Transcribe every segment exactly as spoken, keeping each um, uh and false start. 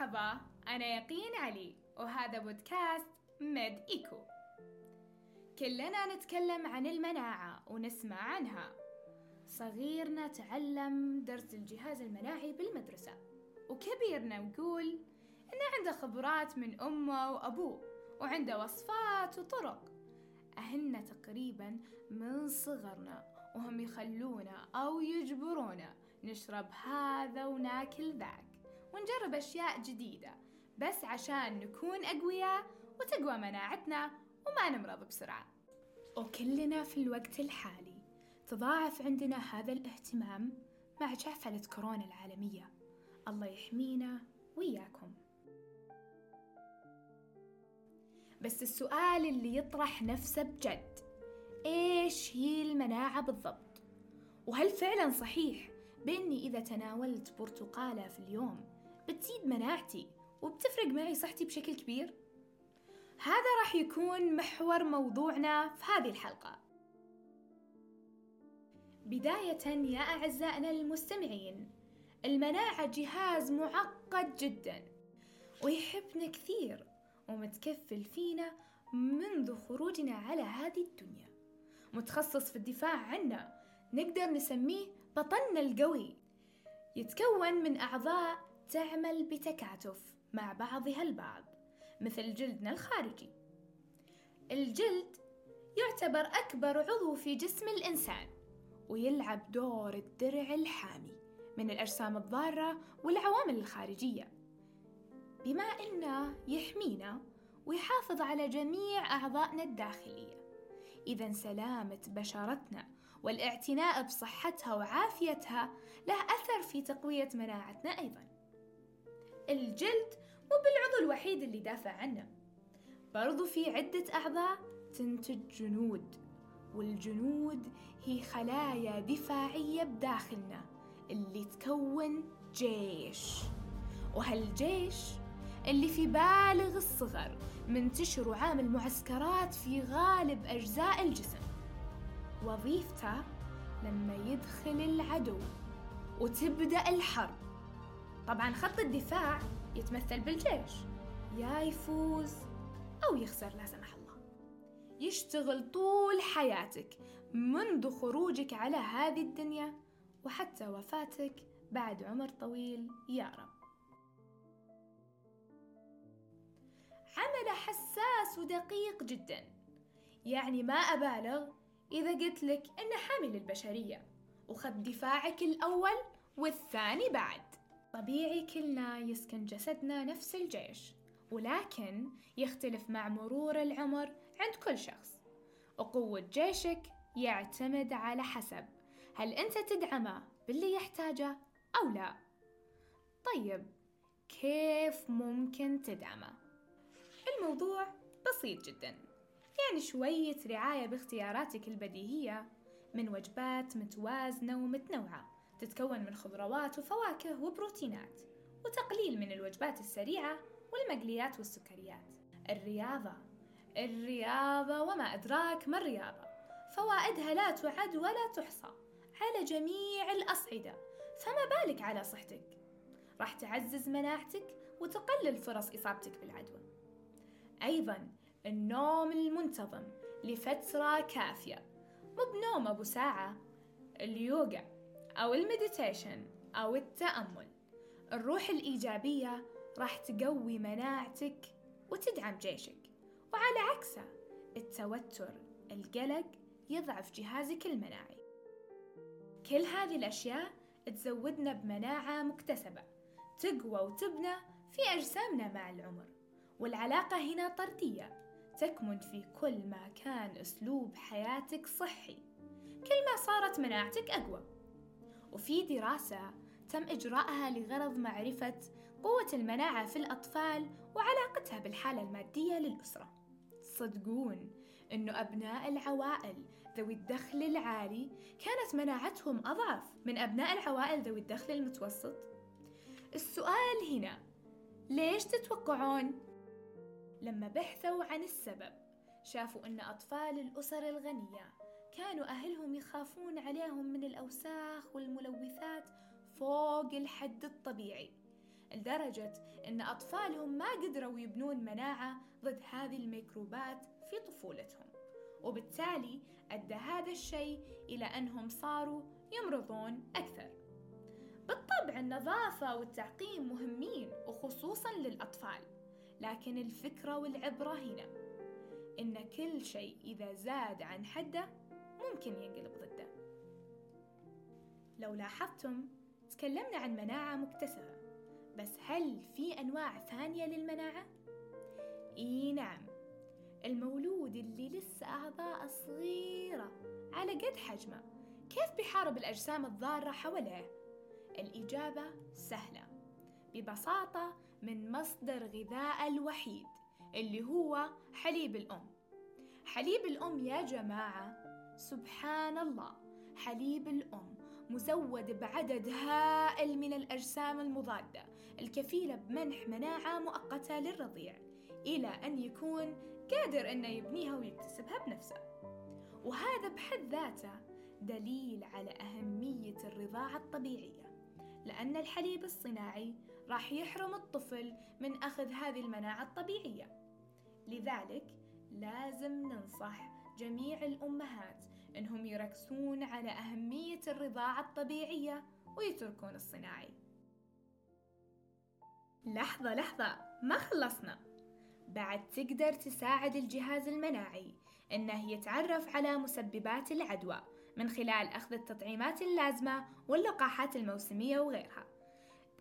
مرحبا، أنا يقين علي وهذا بودكاست ميد إيكو. كلنا نتكلم عن المناعة ونسمع عنها. صغيرنا تعلم درس الجهاز المناعي بالمدرسة، وكبيرنا نقول إنه عنده خبرات من أمه وأبوه وعنده وصفات وطرق. أهلنا تقريبا من صغرنا وهم يخلونا أو يجبرونا نشرب هذا وناكل ذاك ونجرب أشياء جديدة بس عشان نكون أقوياء وتقوى مناعتنا وما نمرض بسرعة. وكلنا في الوقت الحالي تضاعف عندنا هذا الاهتمام مع جائحة كورونا العالمية. الله يحمينا وياكم. بس السؤال اللي يطرح نفسه بجد، إيش هي المناعة بالضبط؟ وهل فعلا صحيح بأني إذا تناولت برتقالة في اليوم بتزيد مناعتي وبتفرق معي صحتي بشكل كبير؟ هذا راح يكون محور موضوعنا في هذه الحلقة. بداية يا أعزائنا المستمعين، المناعة جهاز معقد جدا ويحبنا كثير ومتكفل فينا منذ خروجنا على هذه الدنيا، متخصص في الدفاع عنا، نقدر نسميه بطننا القوي. يتكون من أعضاء تعمل بتكاتف مع بعضها البعض، مثل جلدنا الخارجي. الجلد يعتبر أكبر عضو في جسم الإنسان ويلعب دور الدرع الحامي من الأجسام الضارة والعوامل الخارجية، بما أنه يحمينا ويحافظ على جميع أعضائنا الداخلية. إذن سلامة بشرتنا والاعتناء بصحتها وعافيتها له أثر في تقوية مناعتنا أيضا. الجلد مو بالعضو الوحيد اللي دافع عنا، برضو في عدة أعضاء تنتج جنود، والجنود هي خلايا دفاعية بداخلنا اللي تكون جيش، وهالجيش اللي في بالغ الصغر منتشر وعامل معسكرات في غالب أجزاء الجسم. وظيفته لما يدخل العدو وتبدأ الحرب، طبعا خط الدفاع يتمثل بالجيش، يا يفوز أو يخسر لا سمح الله. يشتغل طول حياتك منذ خروجك على هذه الدنيا وحتى وفاتك بعد عمر طويل يا رب. عمله حساس ودقيق جدا، يعني ما أبالغ إذا قلت لك إنه حامل البشرية وخط دفاعك الأول والثاني بعد. طبيعي كلنا يسكن جسدنا نفس الجيش، ولكن يختلف مع مرور العمر عند كل شخص. وقوة جيشك يعتمد على حسب هل أنت تدعمه باللي يحتاجه أو لا. طيب كيف ممكن تدعمه؟ الموضوع بسيط جدا، يعني شوية رعاية باختياراتك البديهية من وجبات متوازنة ومتنوعة تتكون من خضروات وفواكه وبروتينات، وتقليل من الوجبات السريعة والمقليات والسكريات. الرياضة الرياضة وما أدراك ما الرياضة، فوائدها لا تعد ولا تحصى على جميع الأصعدة، فما بالك على صحتك. راح تعزز مناعتك وتقلل فرص إصابتك بالعدوى. أيضاً النوم المنتظم لفترة كافية، مو بنوم أبو ساعة. اليوغا أو المديتيشن أو التأمل. الروح الإيجابية راح تقوي مناعتك وتدعم جيشك، وعلى عكسه التوتر القلق يضعف جهازك المناعي. كل هذه الأشياء تزودنا بمناعة مكتسبة تقوى وتبنى في أجسامنا مع العمر. والعلاقة هنا طردية، تكمن في كل ما كان أسلوب حياتك صحي كل ما صارت مناعتك أقوى. وفي دراسة تم إجراءها لغرض معرفة قوة المناعة في الأطفال وعلاقتها بالحالة المادية للأسرة. صدقون أنه أبناء العوائل ذوي الدخل العالي كانت مناعتهم أضعف من أبناء العوائل ذوي الدخل المتوسط. السؤال هنا، ليش تتوقعون؟ لما بحثوا عن السبب شافوا أن أطفال الأسر الغنية كانوا أهلهم يخافون عليهم من الأوساخ والملوثات فوق الحد الطبيعي، لدرجة أن أطفالهم ما قدروا يبنون مناعة ضد هذه الميكروبات في طفولتهم، وبالتالي أدى هذا الشيء إلى أنهم صاروا يمرضون أكثر. بالطبع النظافة والتعقيم مهمين وخصوصاً للأطفال، لكن الفكرة والعبرة هنا إن كل شيء إذا زاد عن حده ممكن ينقلب ضده. لو لاحظتم تكلمنا عن مناعة مكتسبة، بس هل في أنواع ثانية للمناعة؟ إي نعم، المولود اللي لسه أعضاء صغيرة على قد حجمه كيف بيحارب الأجسام الضارة حوله؟ الإجابة سهلة، ببساطة من مصدر غذاء الوحيد اللي هو حليب الأم. حليب الأم يا جماعة، سبحان الله، حليب الأم مزود بعدد هائل من الأجسام المضادة الكفيلة بمنح مناعة مؤقتة للرضيع إلى أن يكون قادر أنه يبنيها ويكتسبها بنفسه، وهذا بحد ذاته دليل على أهمية الرضاعة الطبيعية، لأن الحليب الصناعي راح يحرم الطفل من أخذ هذه المناعة الطبيعية. لذلك لازم ننصح جميع الأمهات أنهم يركزون على أهمية الرضاعة الطبيعية ويتركون الصناعي. لحظة لحظة، ما خلصنا. بعد تقدر تساعد الجهاز المناعي أنه يتعرف على مسببات العدوى من خلال أخذ التطعيمات اللازمة واللقاحات الموسمية وغيرها،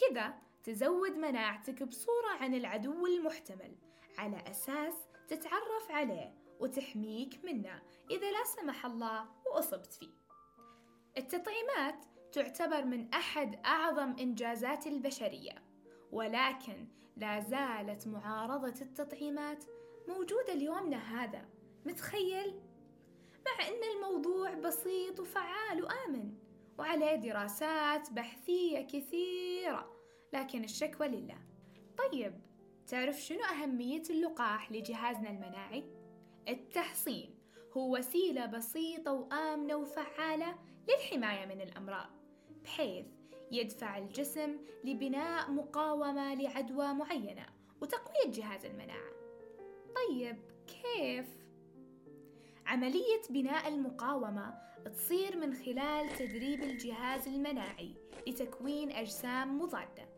كذا تزود مناعتك بصورة عن العدو المحتمل على أساس تتعرف عليه وتحميك منه إذا لا سمح الله وأصبت فيه. التطعيمات تعتبر من أحد أعظم إنجازات البشرية، ولكن لا زالت معارضة التطعيمات موجودة ليومنا هذا، متخيل؟ مع أن الموضوع بسيط وفعال وآمن وعليه دراسات بحثية كثيرة، لكن الشكوى لله. طيب تعرف شنو أهمية اللقاح لجهازنا المناعي؟ التحصين هو وسيلة بسيطة وآمنة وفعالة للحماية من الأمراض، بحيث يدفع الجسم لبناء مقاومة لعدوى معينة وتقوية جهاز المناعة. طيب كيف؟ عملية بناء المقاومة تصير من خلال تدريب الجهاز المناعي لتكوين أجسام مضادة،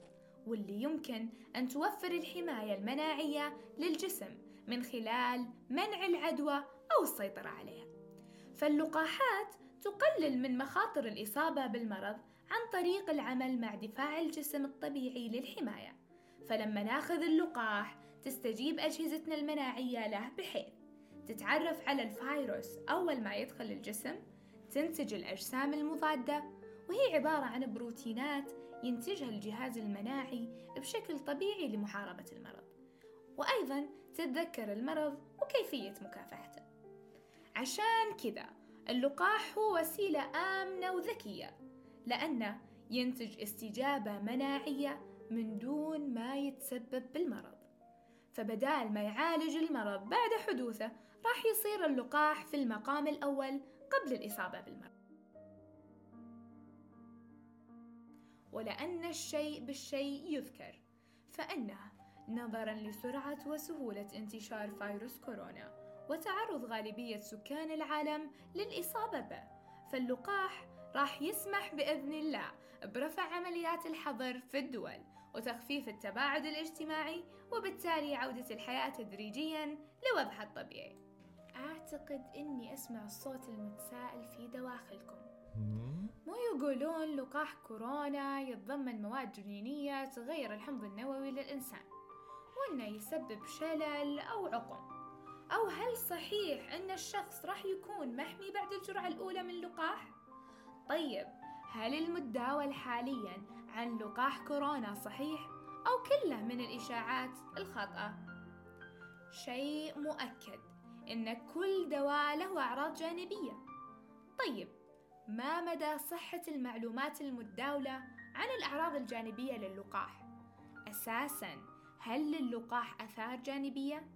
واللي يمكن أن توفر الحماية المناعية للجسم من خلال منع العدوى أو السيطرة عليها. فاللقاحات تقلل من مخاطر الإصابة بالمرض عن طريق العمل مع دفاع الجسم الطبيعي للحماية. فلما ناخذ اللقاح تستجيب أجهزتنا المناعية له، بحيث تتعرف على الفيروس أول ما يدخل الجسم، تنتج الأجسام المضادة، وهي عبارة عن بروتينات ينتجها الجهاز المناعي بشكل طبيعي لمحاربة المرض، وأيضا تتذكر المرض وكيفية مكافحته. عشان كذا اللقاح هو وسيلة آمنة وذكية، لأنه ينتج استجابة مناعية من دون ما يتسبب بالمرض. فبدال ما يعالج المرض بعد حدوثه، راح يصير اللقاح في المقام الأول قبل الإصابة بالمرض. ولأن الشيء بالشيء يذكر، فإنه نظراً لسرعة وسهولة انتشار فيروس كورونا وتعرض غالبية سكان العالم للإصابة به، فاللقاح راح يسمح بإذن الله برفع عمليات الحظر في الدول وتخفيف التباعد الاجتماعي، وبالتالي عودة الحياة تدريجياً لوضعها الطبيعي. أعتقد إني أسمع الصوت المتسائل في دواخلكم، مو يقولون لقاح كورونا يتضمن مواد جنينية تغير الحمض النووي للإنسان وإنه يسبب شلل أو عقم؟ أو هل صحيح إن الشخص راح يكون محمي بعد الجرعة الأولى من اللقاح؟ طيب هل المتداول حالياً عن لقاح كورونا صحيح أو كله من الإشاعات الخاطئة؟ شيء مؤكد إن كل دواء له أعراض جانبية. طيب ما مدى صحة المعلومات المتداولة عن الأعراض الجانبية للقاح؟ أساساً هل للقاح آثار جانبية؟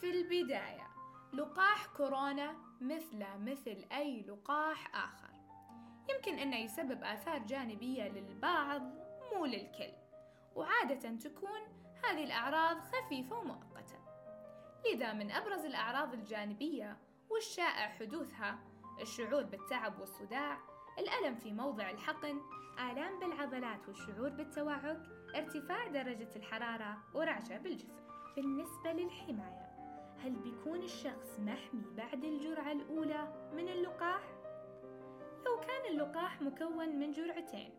في البداية لقاح كورونا مثل مثل أي لقاح آخر، يمكن أنه يسبب آثار جانبية للبعض مو للكل، وعادة تكون هذه الأعراض خفيفة ومؤقتة. لذا من أبرز الأعراض الجانبية والشائع حدوثها الشعور بالتعب والصداع، الألم في موضع الحقن، آلام بالعضلات والشعور بالتوعك، ارتفاع درجة الحرارة ورعشة بالجسم. بالنسبة للحماية، هل بيكون الشخص محمي بعد الجرعة الأولى من اللقاح؟ لو كان اللقاح مكون من جرعتين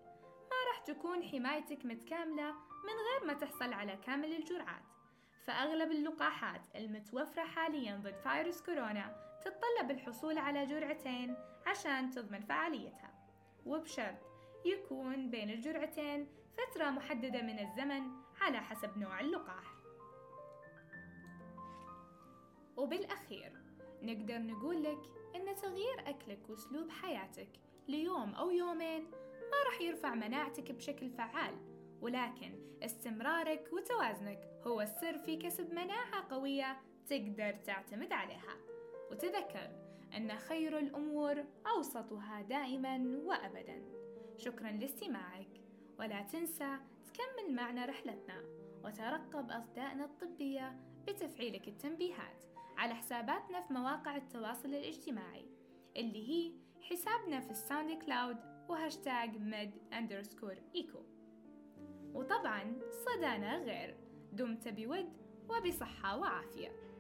ما راح تكون حمايتك متكاملة من غير ما تحصل على كامل الجرعات، فأغلب اللقاحات المتوفرة حاليا ضد فيروس كورونا تتطلب الحصول على جرعتين عشان تضمن فعاليتها، وبشرط يكون بين الجرعتين فترة محددة من الزمن على حسب نوع اللقاح. وبالأخير نقدر نقول لك إن تغيير أكلك وأسلوب حياتك ليوم أو يومين ما رح يرفع مناعتك بشكل فعال، ولكن استمرارك وتوازنك هو السر في كسب مناعة قوية تقدر تعتمد عليها. وتذكر أن خير الأمور أوسطها دائما وأبدا. شكرا لاستماعك، ولا تنسى تكمل معنا رحلتنا وترقب أصدائنا الطبية بتفعيلك التنبيهات على حساباتنا في مواقع التواصل الاجتماعي اللي هي حسابنا في الساوند كلاود وهاشتاج ميد أندرسكور إيكو. وطبعا صدانا غير، دمت بود وبصحة وعافية.